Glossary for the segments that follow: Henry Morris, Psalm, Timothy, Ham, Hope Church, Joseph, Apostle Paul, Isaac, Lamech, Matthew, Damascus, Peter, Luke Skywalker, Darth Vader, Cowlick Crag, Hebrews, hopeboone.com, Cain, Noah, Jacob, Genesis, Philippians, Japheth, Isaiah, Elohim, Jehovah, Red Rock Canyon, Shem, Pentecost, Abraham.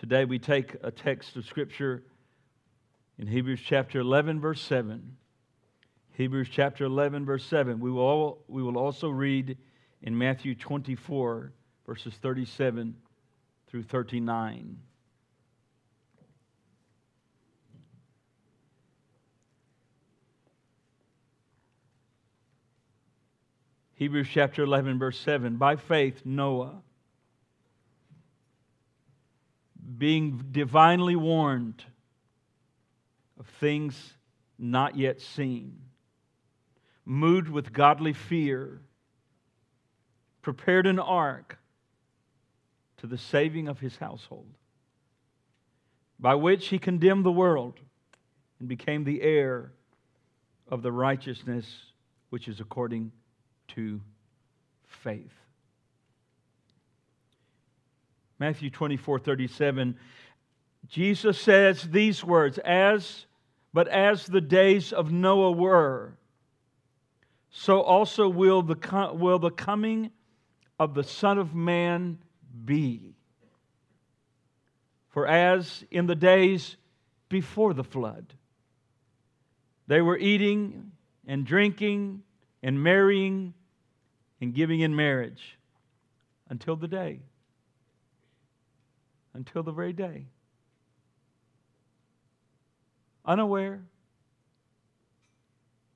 Today we take a text of Scripture in Hebrews chapter 11, verse 7. Hebrews chapter 11, verse 7. We will also read in Matthew 24, verses 37 through 39. Hebrews chapter 11, verse 7. By faith, Noah, being divinely warned of things not yet seen, moved with godly fear, prepared an ark to the saving of his household, by which he condemned the world and became the heir of the righteousness which is according to faith. Matthew 24:37, Jesus says these words, But as the days of Noah were, so also will the coming of the Son of Man be. For as in the days before the flood, they were eating and drinking and marrying and giving in marriage until the very day, unaware,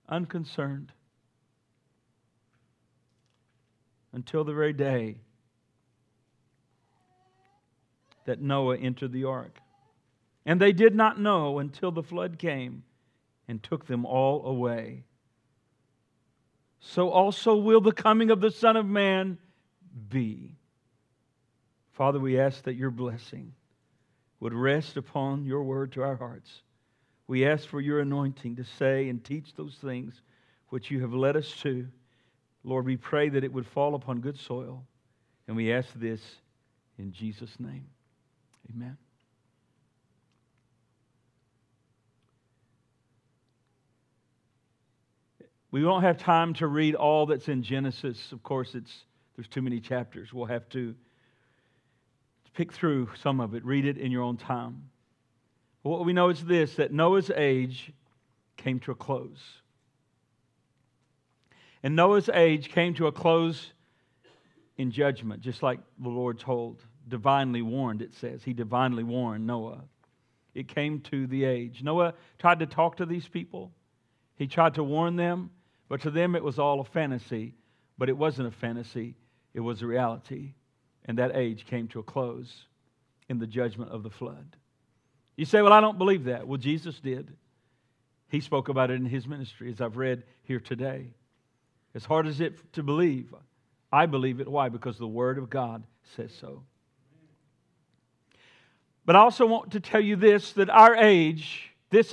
unconcerned, until the very day that Noah entered the ark. And they did not know until the flood came and took them all away. So also will the coming of the Son of Man be. Father, we ask that your blessing would rest upon your word to our hearts. We ask for your anointing to say and teach those things which you have led us to. Lord, we pray that it would fall upon good soil. And we ask this in Jesus' name. Amen. We won't have time to read all that's in Genesis. Of course, there's too many chapters. We'll have to pick through some of it. Read it in your own time. But what we know is this, that Noah's age came to a close. And Noah's age came to a close in judgment, just like the Lord told, divinely warned, it says. He divinely warned Noah. It came to the age. Noah tried to talk to these people. He tried to warn them, but to them it was all a fantasy. But it wasn't a fantasy. It was a reality. And that age came to a close in the judgment of the flood. You say, well, I don't believe that. Well, Jesus did. He spoke about it in his ministry, as I've read here today. As hard as it to believe, I believe it. Why? Because the Word of God says so. But I also want to tell you this, that our age, this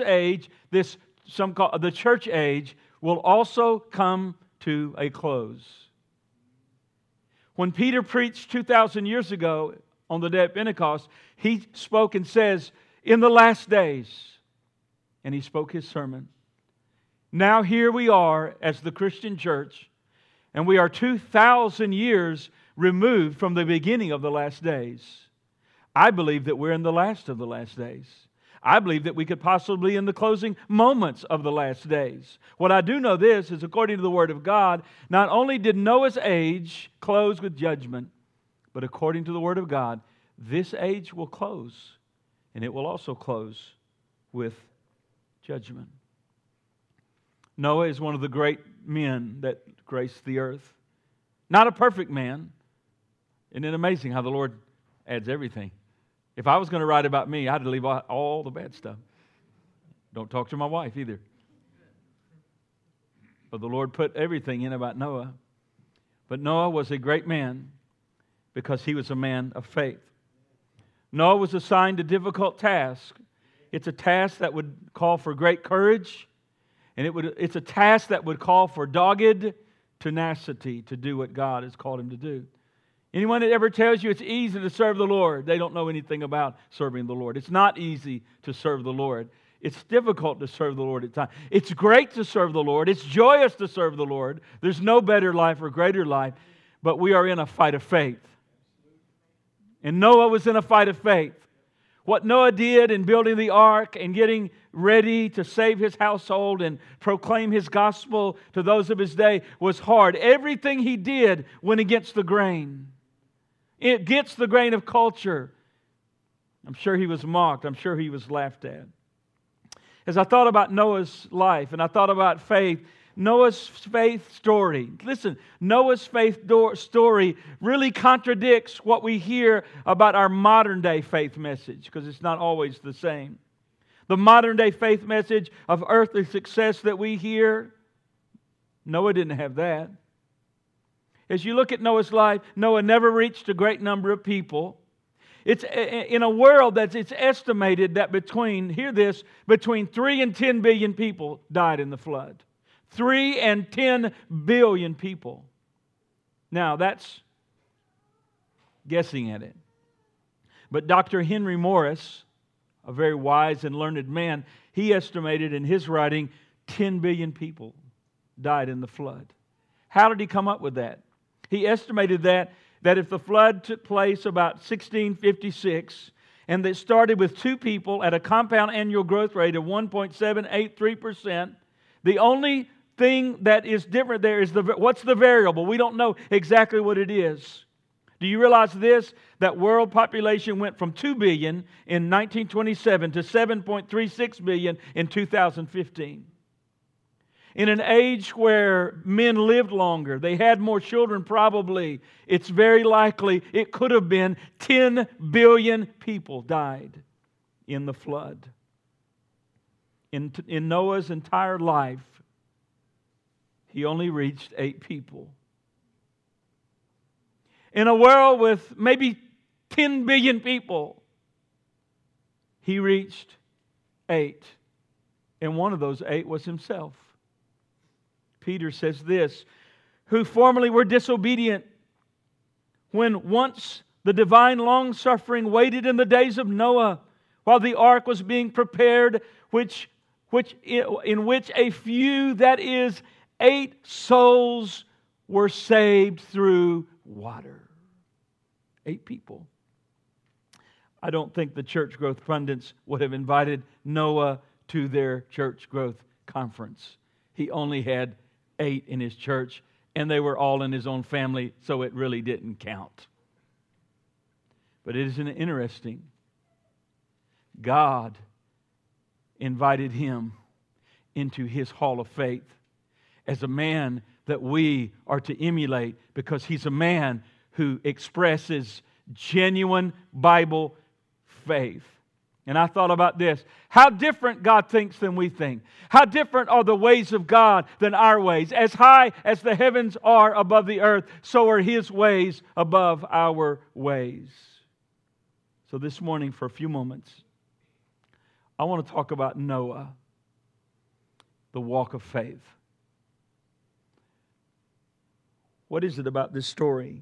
some call the church age, will also come to a close. When Peter preached 2,000 years ago on the day of Pentecost, he spoke and says, in the last days, and he spoke his sermon. Now here we are as the Christian church, and we are 2,000 years removed from the beginning of the last days. I believe that we're in the last of the last days. I believe that we could possibly in the closing moments of the last days. What I do know this is, according to the Word of God, not only did Noah's age close with judgment, but according to the Word of God, this age will close, and it will also close with judgment. Noah is one of the great men that graced the earth. Not a perfect man. Isn't it amazing how the Lord adds everything? If I was going to write about me, I'd leave out all the bad stuff. Don't talk to my wife either. But the Lord put everything in about Noah. But Noah was a great man because he was a man of faith. Noah was assigned a difficult task. It's a task that would call for great courage. And it's a task that would call for dogged tenacity to do what God has called him to do. Anyone that ever tells you it's easy to serve the Lord, they don't know anything about serving the Lord. It's not easy to serve the Lord. It's difficult to serve the Lord at times. It's great to serve the Lord. It's joyous to serve the Lord. There's no better life or greater life, but we are in a fight of faith. And Noah was in a fight of faith. what Noah did in building the ark and getting ready to save his household and proclaim his gospel to those of his day was hard. Everything he did went against the grain. It gets the grain of culture. I'm sure he was mocked. I'm sure he was laughed at. As I thought about Noah's life and I thought about faith, Noah's faith story. Listen, Noah's faith story really contradicts what we hear about our modern day faith message, because it's not always the same. The modern day faith message of earthly success that we hear, Noah didn't have that. As you look at Noah's life, Noah never reached a great number of people. It's in a world that's it's estimated that between 3 and 10 billion people died in the flood. 3 and 10 billion people. Now, that's guessing at it. But Dr. Henry Morris, a very wise and learned man, he estimated in his writing 10 billion people died in the flood. How did he come up with that? He estimated that if the flood took place about 1656, and it started with two people at a compound annual growth rate of 1.783%, the only thing that is different there is what's the variable? We don't know exactly what it is. Do you realize this? That world population went from 2 billion in 1927 to 7.36 billion in 2015. In an age where men lived longer, they had more children probably, it's very likely it could have been 10 billion people died in the flood. In Noah's entire life, he only reached 8 people. In a world with maybe 10 billion people, he reached 8. And one of those 8 was himself. Peter says this, who formerly were disobedient, when once the divine long-suffering waited in the days of Noah, while the ark was being prepared, in which a few, that is, 8 souls were saved through water. 8 people. I don't think the church growth pundits would have invited Noah to their church growth conference. He only had 8 in his church, and they were all in his own family, so it really didn't count. But it isn't interesting. God invited him into His hall of faith as a man that we are to emulate, because he's a man who expresses genuine Bible faith. And I thought about this. How different God thinks than we think. How different are the ways of God than our ways? As high as the heavens are above the earth, so are His ways above our ways. So this morning, for a few moments, I want to talk about Noah, the walk of faith. What is it about this story?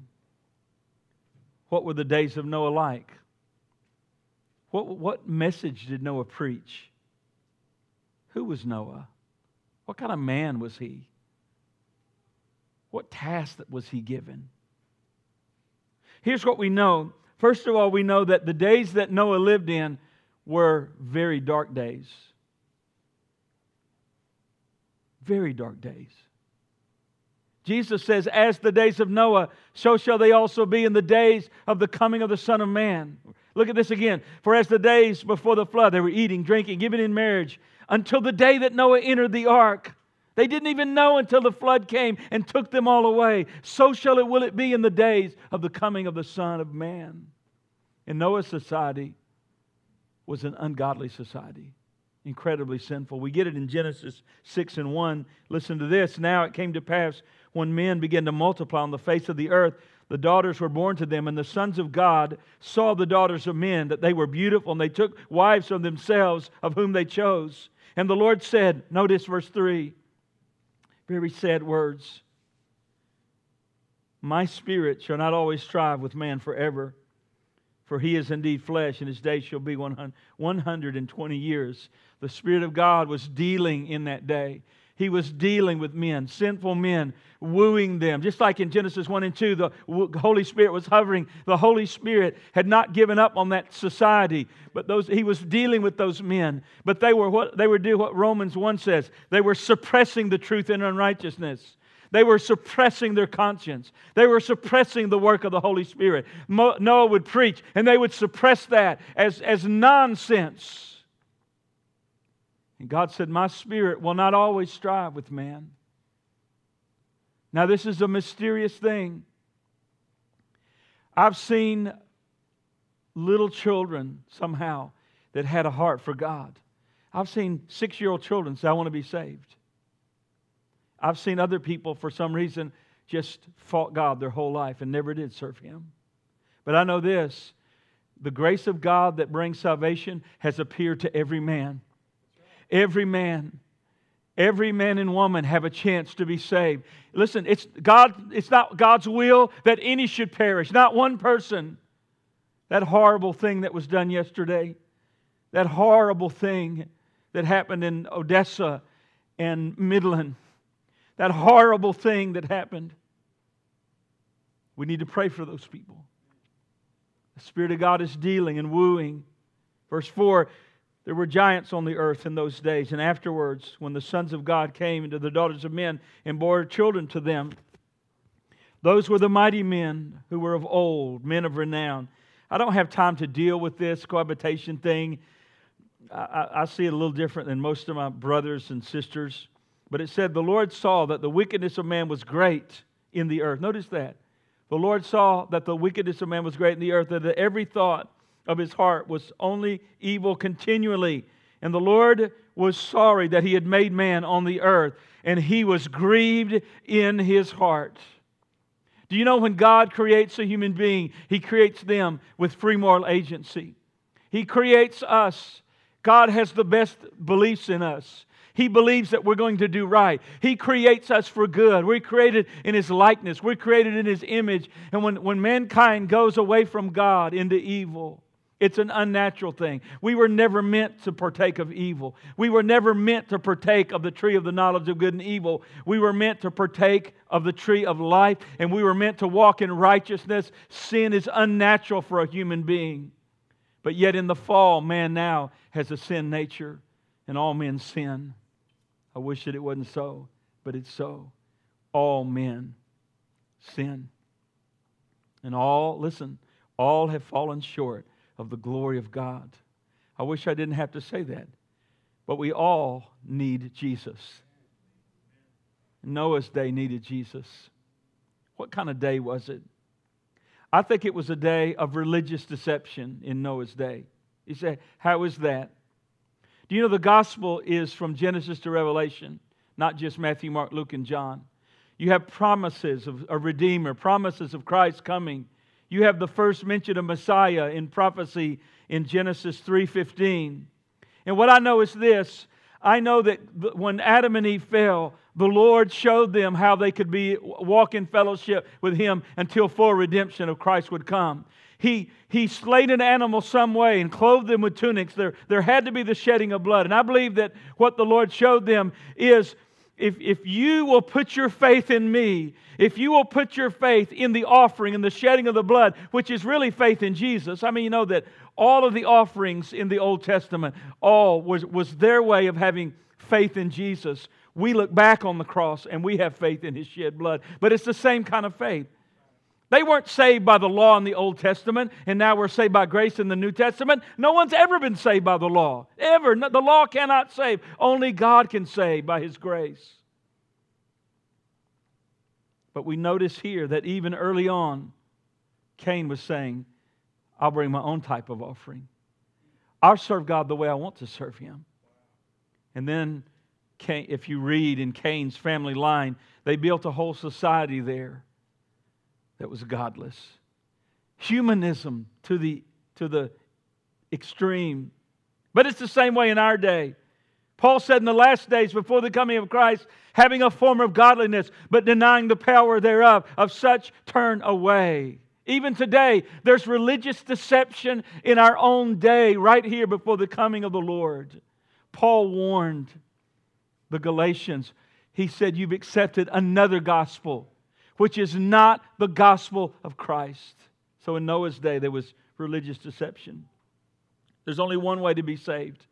What were the days of Noah like? What message did Noah preach? Who was Noah? What kind of man was he? What task was he given? Here's what we know. First of all, we know that the days that Noah lived in were very dark days. Very dark days. Jesus says, as the days of Noah, so shall they also be in the days of the coming of the Son of Man. Look at this again. For as the days before the flood, they were eating, drinking, giving in marriage, until the day that Noah entered the ark. They didn't even know until the flood came and took them all away. So shall it will it be in the days of the coming of the Son of Man. In Noah's society, was an ungodly society, incredibly sinful. We get it in Genesis 6:1. Listen to this. Now it came to pass when men began to multiply on the face of the earth, the daughters were born to them, and the sons of God saw the daughters of men, that they were beautiful, and they took wives of themselves, of whom they chose. And the Lord said, notice verse 3, very sad words, my spirit shall not always strive with man forever, for he is indeed flesh, and his days shall be 120 years. The Spirit of God was dealing in that day. He was dealing with men, sinful men, wooing them. Just like in Genesis 1 and 2, the Holy Spirit was hovering. The Holy Spirit had not given up on that society, but He was dealing with those men. But they were doing what Romans 1 says. They were suppressing the truth in unrighteousness. They were suppressing their conscience. They were suppressing the work of the Holy Spirit. Noah would preach, and they would suppress that as nonsense. And God said, my Spirit will not always strive with man. Now, this is a mysterious thing. I've seen little children somehow that had a heart for God. I've seen 6-year-old children say, I want to be saved. I've seen other people, for some reason, just fought God their whole life and never did serve Him. But I know this, the grace of God that brings salvation has appeared to every man. Every man and woman have a chance to be saved. Listen, it's not God's will that any should perish, not one person. That horrible thing that was done yesterday, that horrible thing that happened in Odessa and Midland, that horrible thing that happened. We need to pray for those people. The Spirit of God is dealing and wooing. Verse 4, there were giants on the earth in those days, and afterwards, when the sons of God came into the daughters of men and bore children to them, those were the mighty men who were of old, men of renown. I don't have time to deal with this cohabitation thing. I see it a little different than most of my brothers and sisters. But it said, the Lord saw that the wickedness of man was great in the earth. Notice that. The Lord saw that the wickedness of man was great in the earth, that every thought of his heart was only evil continually. And the Lord was sorry that He had made man on the earth, and He was grieved in His heart. Do you know when God creates a human being, He creates them with free moral agency. He creates us. God has the best beliefs in us. He believes that we're going to do right. He creates us for good. We're created in His likeness. We're created in His image. And when mankind goes away from God into evil, it's an unnatural thing. We were never meant to partake of evil. We were never meant to partake of the tree of the knowledge of good and evil. We were meant to partake of the tree of life, and we were meant to walk in righteousness. Sin is unnatural for a human being. But yet in the fall, man now has a sin nature, and all men sin. I wish that it wasn't so, but it's so. All men sin. And all, listen, all have fallen short of the glory of God. I wish I didn't have to say that. But we all need Jesus. Noah's day needed Jesus. What kind of day was it? I think it was a day of religious deception in Noah's day. You say, how is that? Do you know the gospel is from Genesis to Revelation, not just Matthew, Mark, Luke, and John. You have promises of a Redeemer, promises of Christ coming. You have the first mention of Messiah in prophecy in Genesis 3:15. And what I know is this. I know that when Adam and Eve fell, the Lord showed them how they could walk in fellowship with Him until full redemption of Christ would come. He slayed an animal some way and clothed them with tunics. There had to be the shedding of blood. And I believe that what the Lord showed them is, If you will put your faith in Me, if you will put your faith in the offering and the shedding of the blood, which is really faith in Jesus. I mean, you know that all of the offerings in the Old Testament, all was their way of having faith in Jesus. We look back on the cross and we have faith in His shed blood. But it's the same kind of faith. They weren't saved by the law in the Old Testament, and now we're saved by grace in the New Testament. No one's ever been saved by the law. Ever. The law cannot save. Only God can save by His grace. But we notice here that even early on, Cain was saying, I'll bring my own type of offering. I'll serve God the way I want to serve Him. And then, Cain, if you read in Cain's family line, they built a whole society there that was godless. Humanism to the extreme. But it's the same way in our day. Paul said in the last days before the coming of Christ, having a form of godliness, but denying the power thereof, of such turn away. Even today, there's religious deception in our own day, right here before the coming of the Lord. Paul warned the Galatians, He said, you've accepted another gospel, which is not the gospel of Christ. So in Noah's day, there was religious deception. There's only one way to be saved.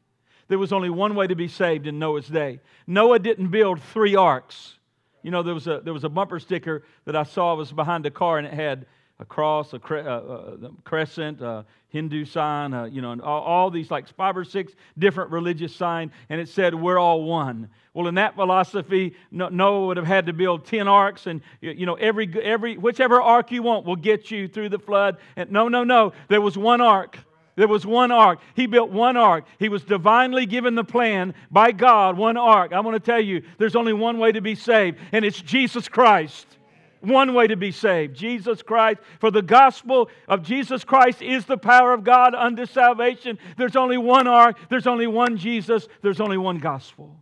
There was only one way to be saved in Noah's day. Noah didn't build three arks. You know, there was a bumper sticker that I saw was behind a car, and it had a cross, a crescent, a Hindu sign, and all these like 5 or 6 different religious signs, and it said, we're all one. Well, in that philosophy, Noah would have had to build 10 arcs, and whichever ark you want will get you through the flood. And no, there was one ark. There was one ark. He built one ark. He was divinely given the plan by God, one ark. I want to tell you, there's only one way to be saved, and it's Jesus Christ. One way to be saved, Jesus Christ. For the gospel of Jesus Christ is the power of God unto salvation. There's only one ark. There's only one Jesus. There's only one gospel.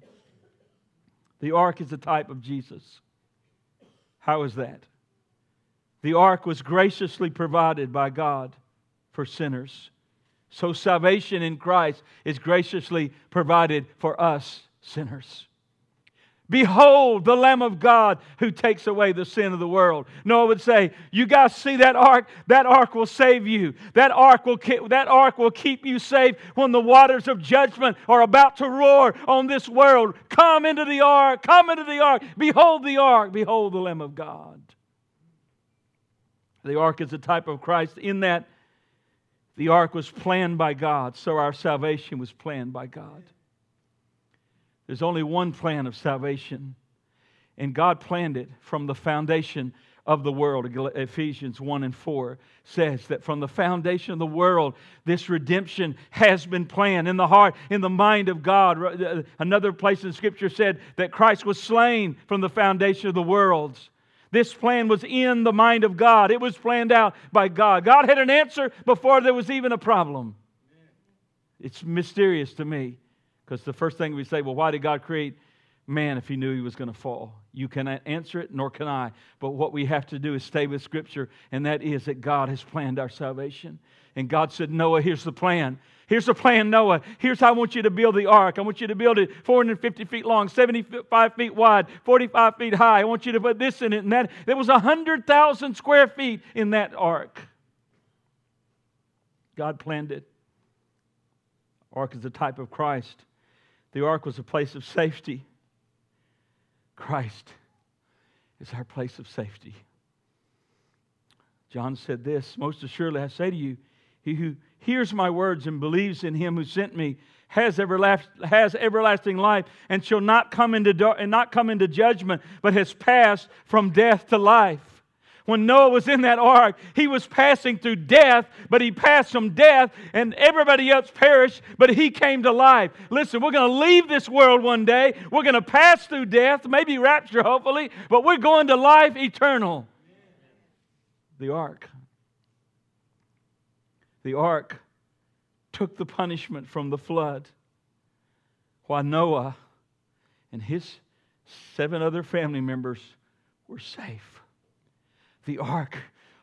The ark is the type of Jesus. How is that? The ark was graciously provided by God for sinners. So salvation in Christ is graciously provided for us sinners. Behold, the Lamb of God who takes away the sin of the world. Noah would say, you guys see that ark? That ark will save you. That ark will keep you safe when the waters of judgment are about to roar on this world. Come into the ark. Come into the ark. Behold the ark. Behold the Lamb of God. The ark is a type of Christ in that the ark was planned by God, so our salvation was planned by God. There's only one plan of salvation, and God planned it from the foundation of the world. Ephesians 1:4 says that from the foundation of the world, this redemption has been planned in the heart, in the mind of God. Another place in Scripture said that Christ was slain from the foundation of the world. This plan was in the mind of God. It was planned out by God. God had an answer before there was even a problem. It's mysterious to me. Because the first thing we say, well, why did God create man if He knew he was going to fall? You cannot answer it, nor can I. But what we have to do is stay with Scripture, and that is that God has planned our salvation. And God said, Noah, here's the plan. Here's the plan, Noah. Here's how I want you to build the ark. I want you to build it 450 feet long, 75 feet wide, 45 feet high. I want you to put this in it and that. There was 100,000 square feet in that ark. God planned it. Ark is the type of Christ. The ark was a place of safety. Christ is our place of safety. John said this, most assuredly I say to you, he who hears my words and believes in him who sent me has everlasting life and shall not come into judgment, but has passed from death to life. When Noah was in that ark, he was passing through death, but he passed from death, and everybody else perished, but he came to life. Listen, we're going to leave this world one day. We're going to pass through death, maybe rapture, hopefully, but we're going to life eternal. The ark. The ark took the punishment from the flood, while Noah and his 7 other family members were safe. The ark,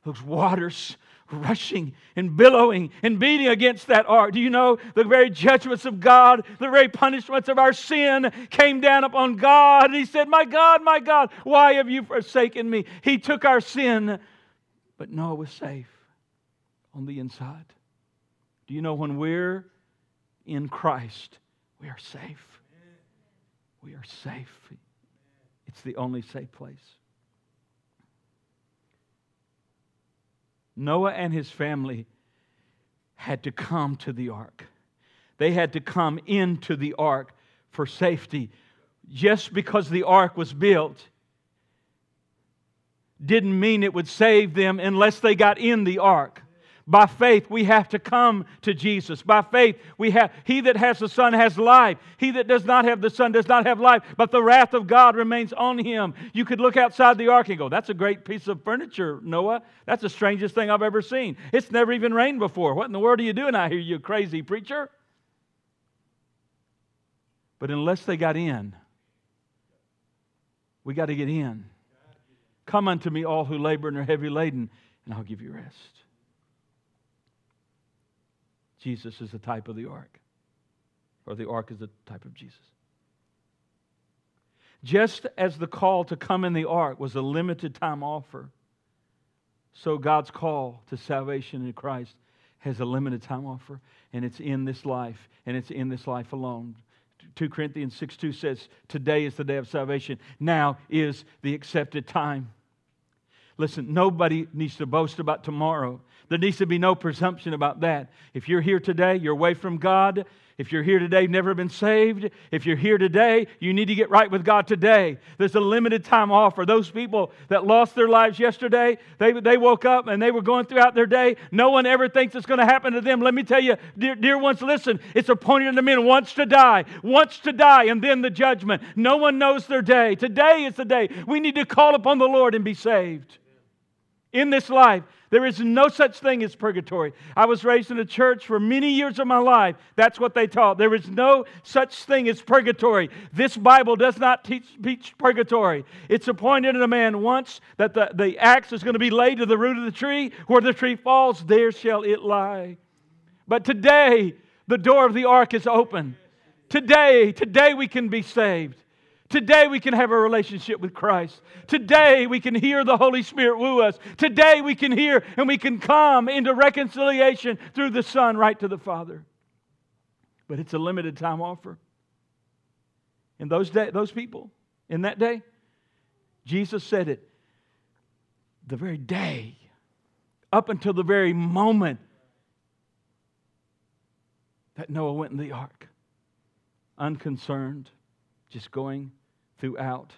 those waters rushing and billowing and beating against that ark. Do you know the very judgments of God, the very punishments of our sin came down upon God? And He said, my God, why have you forsaken me? He took our sin, but Noah was safe on the inside. Do you know when we're in Christ, we are safe. We are safe. It's the only safe place. Noah and his family had to come to the ark. They had to come into the ark for safety. Just because the ark was built didn't mean it would save them unless they got in the ark. By faith, we have to come to Jesus. By faith, he that has the Son has life. He that does not have the Son does not have life, but the wrath of God remains on him. You could look outside the ark and go, that's a great piece of furniture, Noah. That's the strangest thing I've ever seen. It's never even rained before. What in the world are you doing out here, you crazy preacher? But unless they got in, we got to get in. Come unto me, all who labor and are heavy laden, and I'll give you rest. Jesus is the type of the ark, or the ark is the type of Jesus. Just as the call to come in the ark was a limited time offer, so God's call to salvation in Christ has a limited time offer, and it's in this life, and it's in this life alone. 2 Corinthians 6:2 says, today is the day of salvation. Now is the accepted time. Listen, nobody needs to boast about tomorrow. There needs to be no presumption about that. If you're here today, you're away from God. If you're here today, you've never been saved. If you're here today, you need to get right with God today. There's a limited time offer. Those people that lost their lives yesterday, they woke up and they were going throughout their day. No one ever thinks it's going to happen to them. Let me tell you, dear ones, listen. It's appointed unto men once to die, and then the judgment. No one knows their day. Today is the day we need to call upon the Lord and be saved. In this life, there is no such thing as purgatory. I was raised in a church for many years of my life. That's what they taught. There is no such thing as purgatory. This Bible does not teach purgatory. It's appointed unto man once that the axe is going to be laid to the root of the tree. Where the tree falls, there shall it lie. But today, the door of the ark is open. Today we can be saved. Today we can have a relationship with Christ. Today we can hear the Holy Spirit woo us. Today we can hear and we can come into reconciliation through the Son right to the Father. But it's a limited time offer. And those people in that day, Jesus said it. The very day, up until the very moment that Noah went in the ark, unconcerned, just going throughout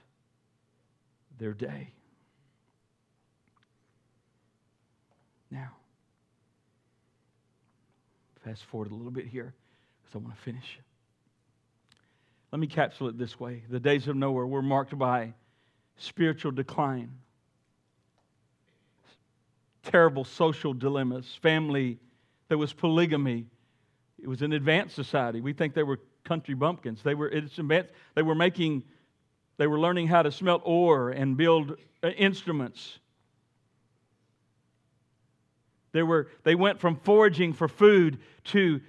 their day. Now, fast forward a little bit here because I want to finish. Let me capsule it this way. The days of Noah were marked by spiritual decline, terrible social dilemmas, family. There was polygamy. It was an advanced society. We think they were country bumpkins. They were learning how to smelt ore and build instruments. They went from foraging for food to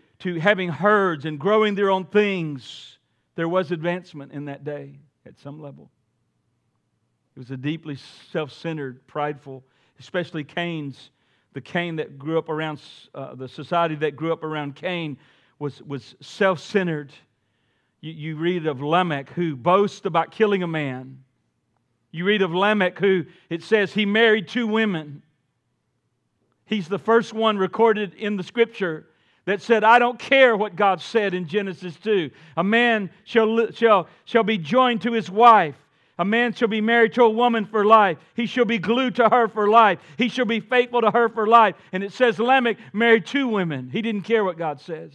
having herds and growing their own things. There was advancement in that day at some level. It was a deeply self-centered, prideful, especially Cain that grew up around the society that grew up around Cain was self-centered. You read of Lamech, who boasts about killing a man. You read of Lamech, who, it says, he married two women. He's the first one recorded in the Scripture that said, I don't care what God said in Genesis 2. A man shall be joined to his wife. A man shall be married to a woman for life. He shall be glued to her for life. He shall be faithful to her for life. And it says Lamech married two women. He didn't care what God says.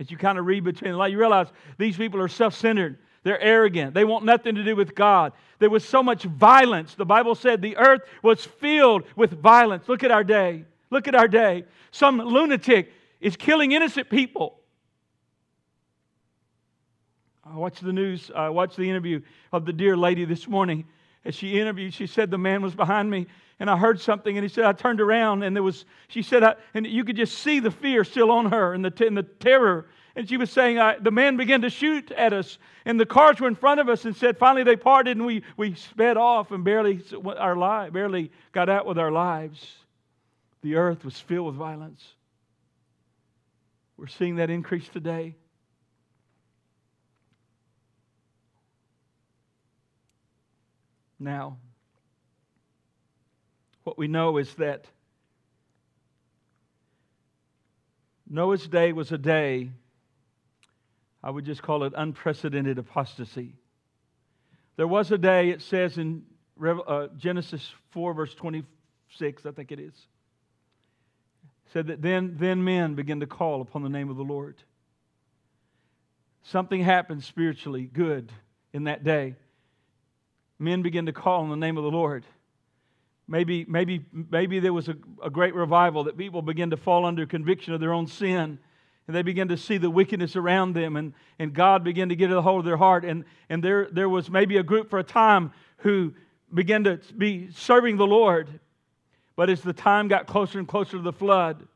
As you kind of read between the lines, you realize these people are self-centered. They're arrogant. They want nothing to do with God. There was so much violence. The Bible said the earth was filled with violence. Look at our day. Look at our day. Some lunatic is killing innocent people. I watched the news. I watched the interview of the dear lady this morning. As she interviewed, she said, the man was behind me, and I heard something, and he said, I turned around, and she said, and you could just see the fear still on her and the terror. And she was saying, the man began to shoot at us, and the cars were in front of us, and said, finally they parted, and we sped off and barely got out with our lives. The earth was filled with violence. We're seeing that increase today. Now, what we know is that Noah's day was a day, I would just call it unprecedented apostasy. There was a day, it says in Genesis 4, verse 26, I think it is, said that then men began to call upon the name of the Lord. Something happened spiritually good in that day. Men begin to call on the name of the Lord. Maybe there was a great revival that people begin to fall under conviction of their own sin. And they begin to see the wickedness around them. And God began to get a hold of their heart. And there was maybe a group for a time who began to be serving the Lord. But as the time got closer and closer to the flood,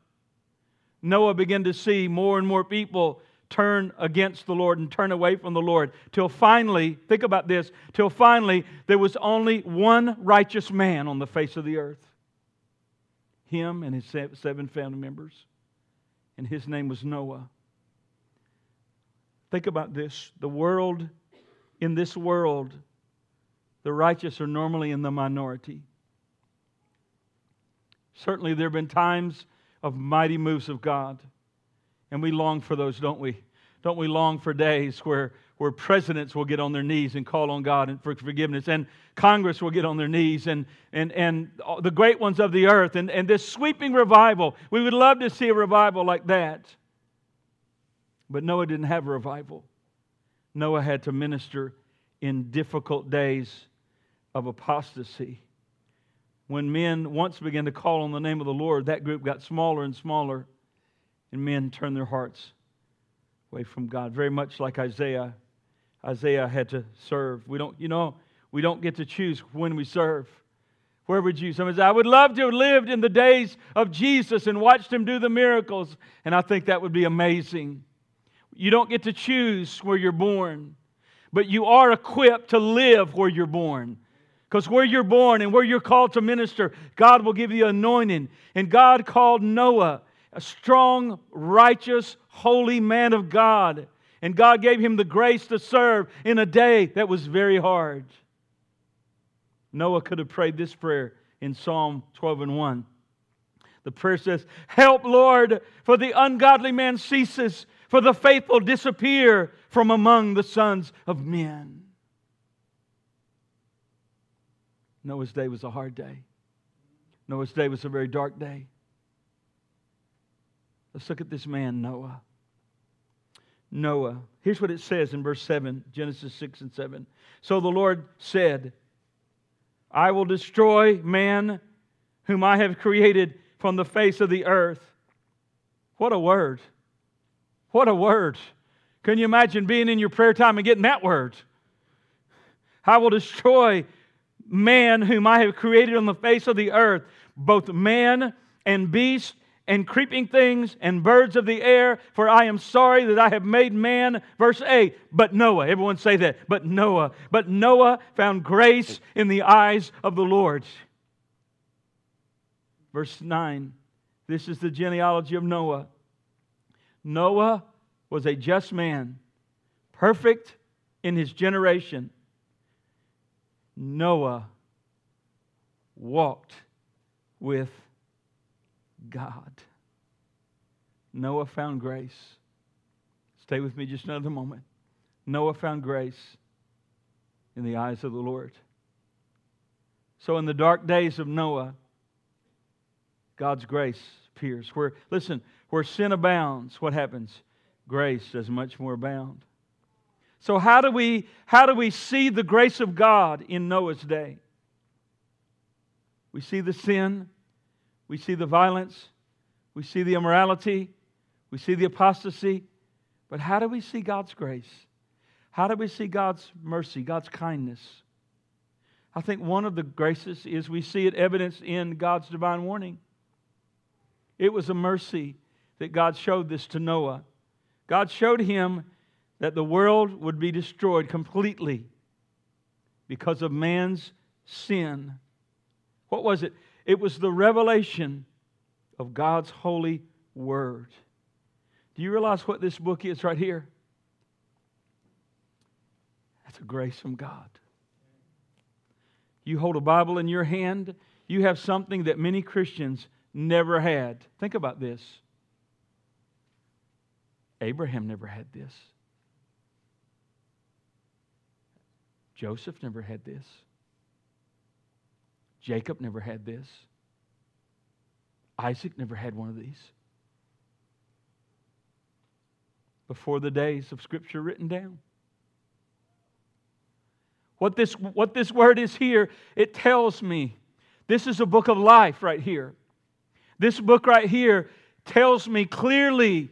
Noah began to see more and more people turn against the Lord and turn away from the Lord. Till finally, think about this, till finally there was only one righteous man on the face of the earth. Him and his seven family members. And his name was Noah. Think about this. The world, in this world, the righteous are normally in the minority. Certainly there have been times of mighty moves of God. And we long for those, don't we? Don't we long for days where presidents will get on their knees and call on God for forgiveness, and Congress will get on their knees, and the great ones of the earth, and this sweeping revival. We would love to see a revival like that. But Noah didn't have a revival. Noah had to minister in difficult days of apostasy. When men once began to call on the name of the Lord, that group got smaller and smaller, and men turned their hearts away from God. Very much like Isaiah. Isaiah had to serve. We don't get to choose when we serve. Where would you? Somebody said, I would love to have lived in the days of Jesus and watched Him do the miracles. And I think that would be amazing. You don't get to choose where you're born, but you are equipped to live where you're born. Because where you're born and where you're called to minister, God will give you anointing. And God called Noah a strong, righteous, holy man of God. And God gave him the grace to serve in a day that was very hard. Noah could have prayed this prayer in Psalm 12:1. The prayer says, Help, Lord, for the ungodly man ceases, for the faithful disappear from among the sons of men. Noah's day was a hard day. Noah's day was a very dark day. Let's look at this man, Noah. Noah. Here's what it says in verse 7, Genesis 6 and 7. So the Lord said, I will destroy man whom I have created from the face of the earth. What a word. What a word. Can you imagine being in your prayer time and getting that word? I will destroy man whom I have created on the face of the earth, both man and beast and creeping things and birds of the air, for I am sorry that I have made man. Verse 8, but Noah, everyone say that, but Noah found grace in the eyes of the Lord. Verse 9, this is the genealogy of Noah. Noah was a just man, perfect in his generation. Noah walked with God. Noah found grace. Stay with me just another moment. Noah found grace in the eyes of the Lord. So in the dark days of Noah, God's grace appears. Where sin abounds, what happens? Grace does much more abound. So how do we see the grace of God in Noah's day? We see the sin. We see the violence. We see the immorality. We see the apostasy. But how do we see God's grace? How do we see God's mercy, God's kindness? I think one of the graces is we see it evidenced in God's divine warning. It was a mercy that God showed this to Noah. God showed him that the world would be destroyed completely because of man's sin. What was it? It was the revelation of God's holy word. Do you realize what this book is right here? That's a grace from God. You hold a Bible in your hand, you have something that many Christians never had. Think about this. Abraham never had this. Joseph never had this. Jacob never had this. Isaac never had one of these. Before the days of Scripture written down. What this word is here, it tells me. This is a book of life right here. This book right here tells me clearly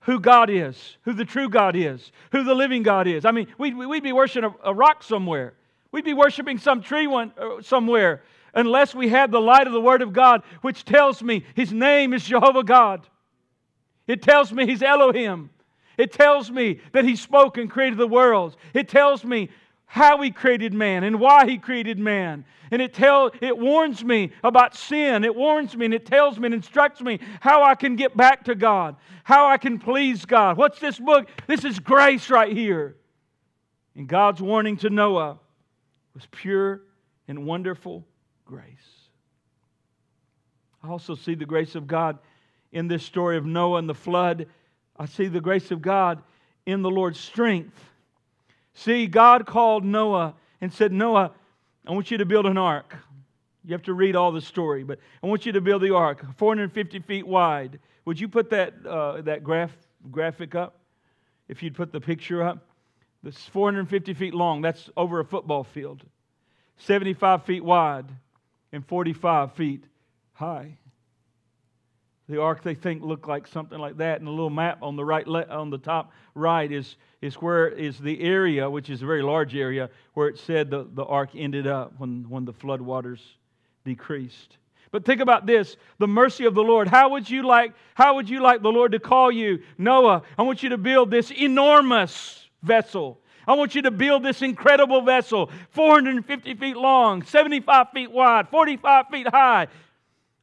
who God is, who the true God is, who the living God is. I mean, we'd be worshiping a rock somewhere. We'd be worshiping some tree somewhere unless we had the light of the Word of God, which tells me His name is Jehovah God. It tells me He's Elohim. It tells me that He spoke and created the worlds. It tells me how He created man and why He created man. And it warns me about sin. It warns me and it tells me and instructs me how I can get back to God, how I can please God. What's this book? This is grace right here. And God's warning to Noah was pure and wonderful grace. I also see the grace of God in this story of Noah and the flood. I see the grace of God in the Lord's strength. See, God called Noah and said, Noah, I want you to build an ark. You have to read all the story, but I want you to build the ark, 450 feet wide. Would you put that graphic up? If you'd put the picture up. That's 450 feet long. That's over a football field. 75 feet wide and 45 feet high. The ark, they think, looked like something like that. And the little map on the right, on the top right is where is the area, which is a very large area, where it said the ark ended up when the flood waters decreased. But think about this, the mercy of the Lord. How would you like the Lord to call you? Noah, I want you to build this enormous vessel. I want you to build this incredible vessel, 450 feet long, 75 feet wide, 45 feet high.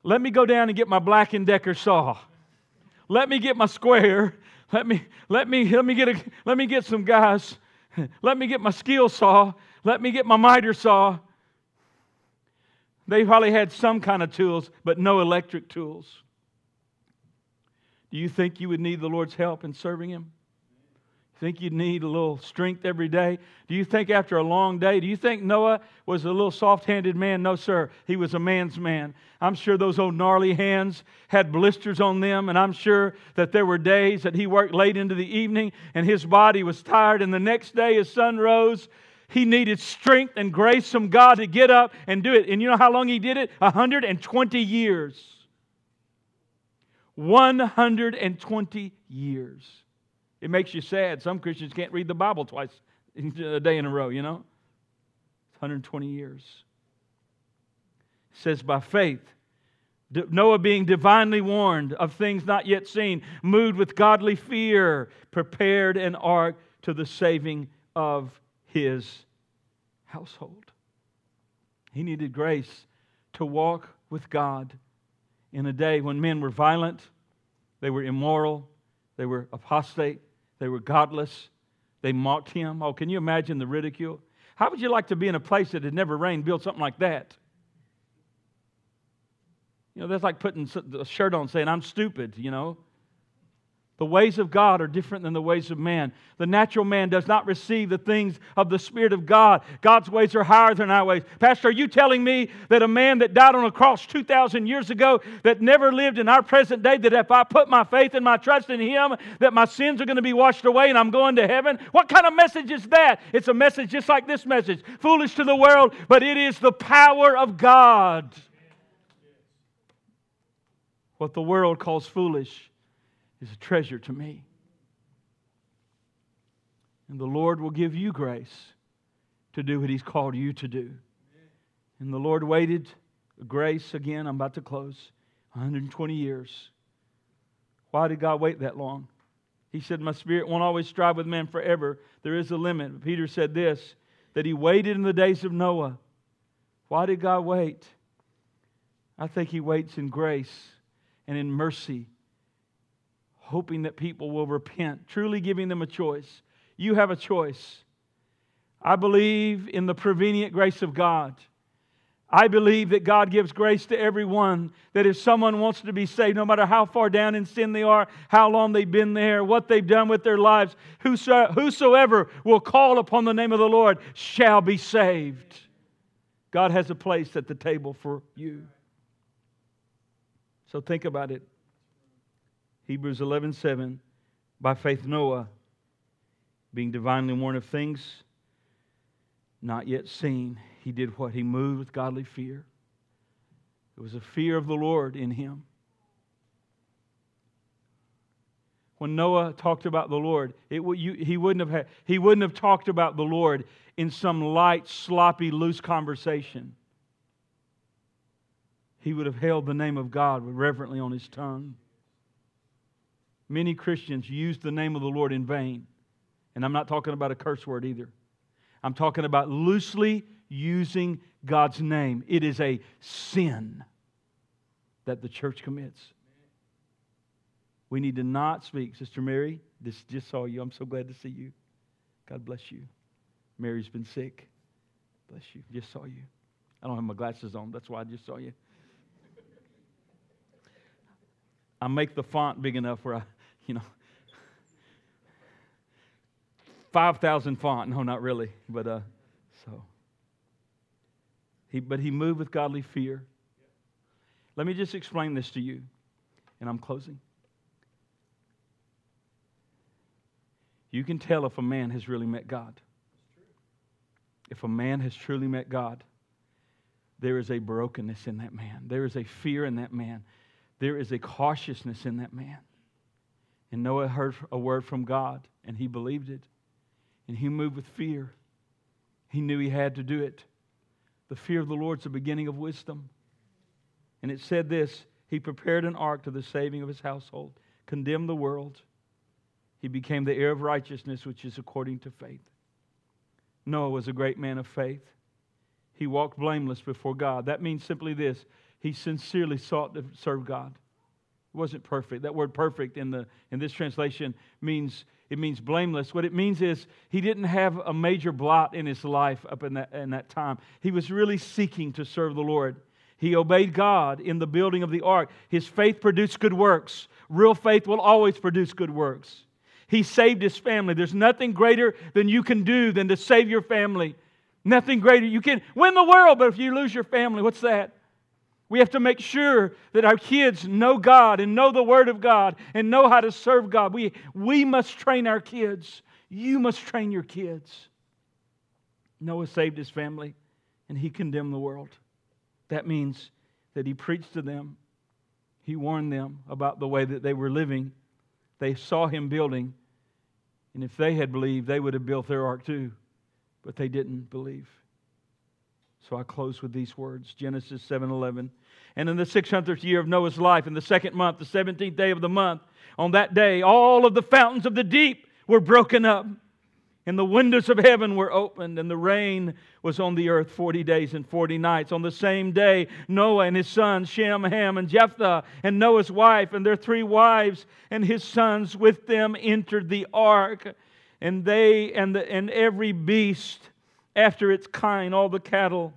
Let me go down and get my Black & Decker saw. Let me get my square. Let me get some guys. Let me get my skill saw. Let me get my miter saw. They probably had some kind of tools, but no electric tools. Do you think you would need the Lord's help in serving Him? Think you'd need a little strength every day? Do you think after a long day, do you think Noah was a little soft-handed man? No, sir. He was a man's man. I'm sure those old gnarly hands had blisters on them, and I'm sure that there were days that he worked late into the evening, and his body was tired, and the next day as sun rose, he needed strength and grace from God to get up and do it. And you know how long he did it? 120 years. 120 years. It makes you sad. Some Christians can't read the Bible twice a day in a row, you know. 120 years. It says, by faith, Noah, being divinely warned of things not yet seen, moved with godly fear, prepared an ark to the saving of his household. He needed grace to walk with God in a day when men were violent, they were immoral, they were apostate. They were godless. They mocked Him. Oh, can you imagine the ridicule? How would you like to be in a place that had never rained, build something like that? You know, that's like putting a shirt on saying, I'm stupid, you know. The ways of God are different than the ways of man. The natural man does not receive the things of the Spirit of God. God's ways are higher than our ways. Pastor, are you telling me that a man that died on a cross 2,000 years ago, that never lived in our present day, that if I put my faith and my trust in Him, that my sins are going to be washed away and I'm going to heaven? What kind of message is that? It's a message just like this message. Foolish to the world, but it is the power of God. What the world calls foolish is a treasure to me. And the Lord will give you grace to do what He's called you to do. And the Lord waited, grace again, I'm about to close, 120 years. Why did God wait that long? He said, my spirit won't always strive with man forever. There is a limit. But Peter said this, that He waited in the days of Noah. Why did God wait? I think He waits in grace and in mercy, hoping that people will repent, truly giving them a choice. You have a choice. I believe in the prevenient grace of God. I believe that God gives grace to everyone, that if someone wants to be saved, no matter how far down in sin they are, how long they've been there, what they've done with their lives, whosoever will call upon the name of the Lord shall be saved. God has a place at the table for you. So think about it. Hebrews 11:7, by faith Noah, being divinely warned of things not yet seen, he did what? He moved with godly fear. There was a fear of the Lord in him. When Noah talked about the Lord, he wouldn't have talked about the Lord in some light, sloppy, loose conversation. He would have held the name of God reverently on his tongue. many Christians use the name of the Lord in vain. And I'm not talking about a curse word either. I'm talking about loosely using God's name. It is a sin that the church commits. We need to not speak. Sister Mary, this just saw you. I'm so glad to see you. God bless you. Mary's been sick. Bless you. Just saw you. I don't have my glasses on. That's why I just saw you. I make the font big enough where I, 5,000 font. No, not really. But so. He moved with godly fear. Let me just explain this to you, and I'm closing. You can tell if a man has really met God. If a man has truly met God, there is a brokenness in that man. There is a fear in that man. There is a cautiousness in that man. And Noah heard a word from God, and he believed it. And he moved with fear. He knew he had to do it. The fear of the Lord is the beginning of wisdom. And it said this, he prepared an ark to the saving of his household, condemned the world. He became the heir of righteousness, which is according to faith. Noah was a great man of faith. He walked blameless before God. That means simply this. He sincerely sought to serve God. It wasn't perfect. That word perfect in this translation means blameless. What it means is he didn't have a major blot in his life up in that time. He was really seeking to serve the Lord. He obeyed God in the building of the ark. His faith produced good works. Real faith will always produce good works. He saved his family. There's nothing greater than you can do than to save your family. Nothing greater. You can win the world, but if you lose your family, what's that? We have to make sure that our kids know God and know the Word of God and know how to serve God. We must train our kids. You must train your kids. Noah saved his family, and he condemned the world. That means that he preached to them. He warned them about the way that they were living. They saw him building. And if they had believed, they would have built their ark too. But they didn't believe. So I close with these words, Genesis 7:11. And in the 600th year of Noah's life, in the second month, the 17th day of the month, on that day, all of the fountains of the deep were broken up. And the windows of heaven were opened, and the rain was on the earth 40 days and 40 nights. On the same day, Noah and his sons, Shem, Ham, and Japheth, and Noah's wife, and their three wives, and his sons with them entered the ark. And every beast after its kind, all the cattle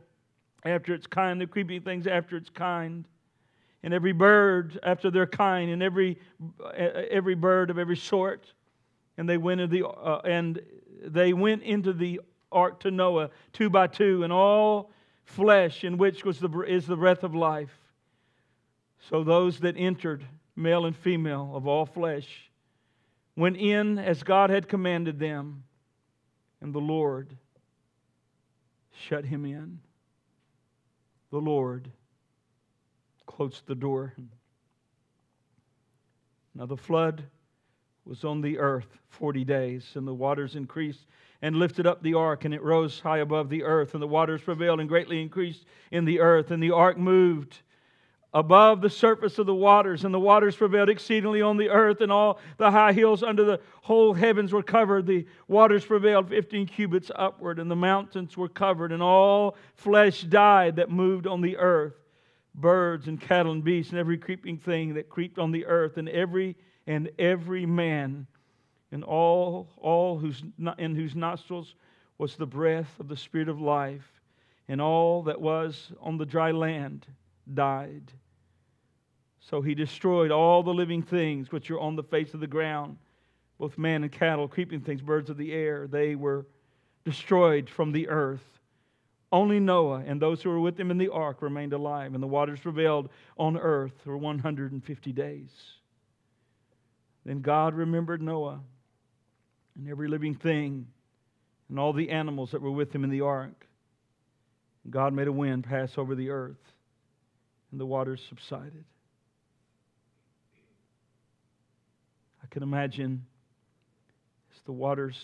after its kind, the creeping things after its kind, and every bird after their kind, and every bird of every sort. And they went into the ark to Noah, two by two, and all flesh in which is the breath of life. So those that entered, male and female of all flesh, went in as God had commanded them, and the Lord shut him in. The Lord closed the door. Now the flood was on the earth 40 days, and the waters increased and lifted up the ark, and it rose high above the earth, and the waters prevailed and greatly increased in the earth, and the ark moved above the surface of the waters, and the waters prevailed exceedingly on the earth, and all the high hills under the whole heavens were covered. The waters prevailed 15 cubits upward, and the mountains were covered, and all flesh died that moved on the earth, birds and cattle and beasts, and every creeping thing that creeped on the earth, and every man, and all in whose nostrils was the breath of the Spirit of life, and all that was on the dry land died. So he destroyed all the living things which are on the face of the ground, both man and cattle, creeping things, birds of the air. They were destroyed from the earth. Only Noah and those who were with him in the ark remained alive, and the waters prevailed on earth for 150 days. Then God remembered Noah and every living thing and all the animals that were with him in the ark. And God made a wind pass over the earth, and the waters subsided. I can imagine as the waters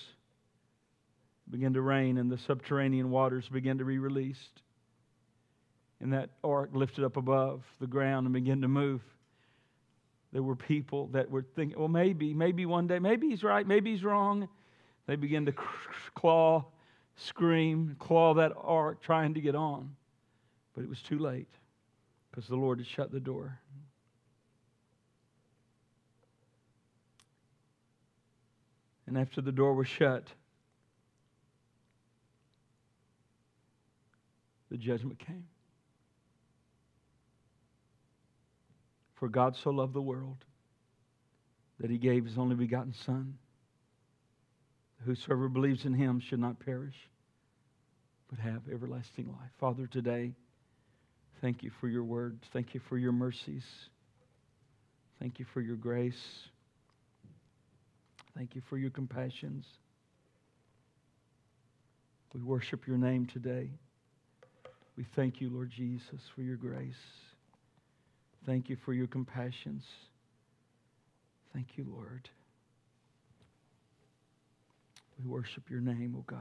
began to rain and the subterranean waters began to be released, and that ark lifted up above the ground and began to move. There were people that were thinking, well, maybe one day, maybe he's right, maybe he's wrong. They begin to claw that ark, trying to get on. But it was too late because the Lord had shut the door. And after the door was shut, the judgment came. For God so loved the world that He gave His only begotten Son. Whosoever believes in Him should not perish, but have everlasting life. Father, today, thank You for Your word. Thank You for Your mercies. Thank You for Your grace. Thank You for Your compassions. We worship Your name today. We thank You, Lord Jesus, for Your grace. Thank You for Your compassions. Thank You, Lord. We worship Your name, O God.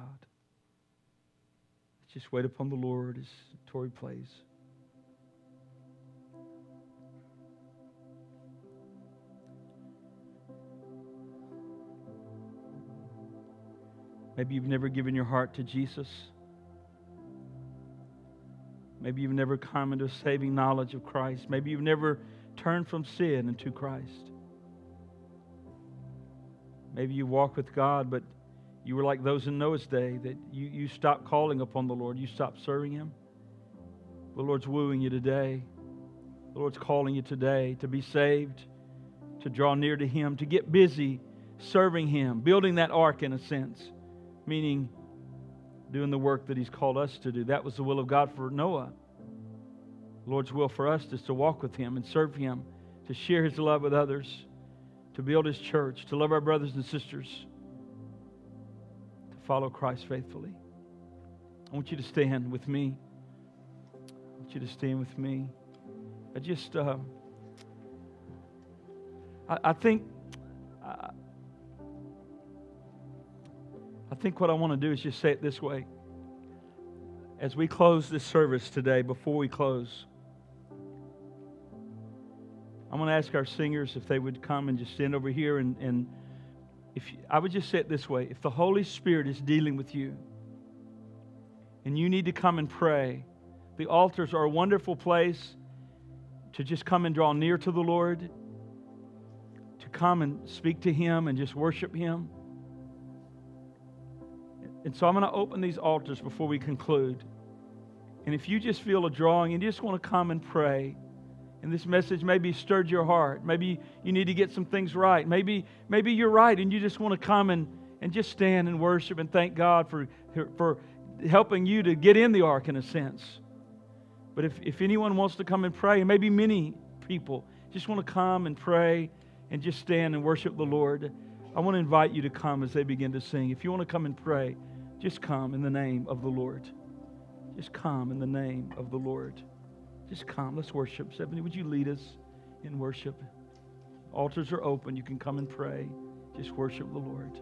Let's just wait upon the Lord as Tori plays. Maybe you've never given your heart to Jesus. Maybe you've never come into a saving knowledge of Christ. Maybe you've never turned from sin and to Christ. Maybe you walk with God, but you were like those in Noah's day, that you stopped calling upon the Lord. You stopped serving Him. The Lord's wooing you today. The Lord's calling you today to be saved, to draw near to Him, to get busy serving Him, building that ark in a sense, meaning doing the work that He's called us to do. That was the will of God for Noah. The Lord's will for us is to walk with Him and serve Him, to share His love with others, to build His church, to love our brothers and sisters, to follow Christ faithfully. I want you to stand with me. I want you to stand with me. I think what I want to do is just say it this way. As we close this service today, before we close, I'm going to ask our singers if they would come and just stand over here. And I would just say it this way. If the Holy Spirit is dealing with you and you need to come and pray, the altars are a wonderful place to just come and draw near to the Lord, to come and speak to Him and just worship Him. And so I'm going to open these altars before we conclude. And if you just feel a drawing and you just want to come and pray, and this message maybe stirred your heart, maybe you need to get some things right, maybe you're right and you just want to come and just stand and worship and thank God for helping you to get in the ark in a sense. But if anyone wants to come and pray, and maybe many people just want to come and pray and just stand and worship the Lord, I want to invite you to come as they begin to sing. If you want to come and pray, just come in the name of the Lord. Just come in the name of the Lord. Just come. Let's worship. Stephanie, would you lead us in worship? Altars are open. You can come and pray. Just worship the Lord.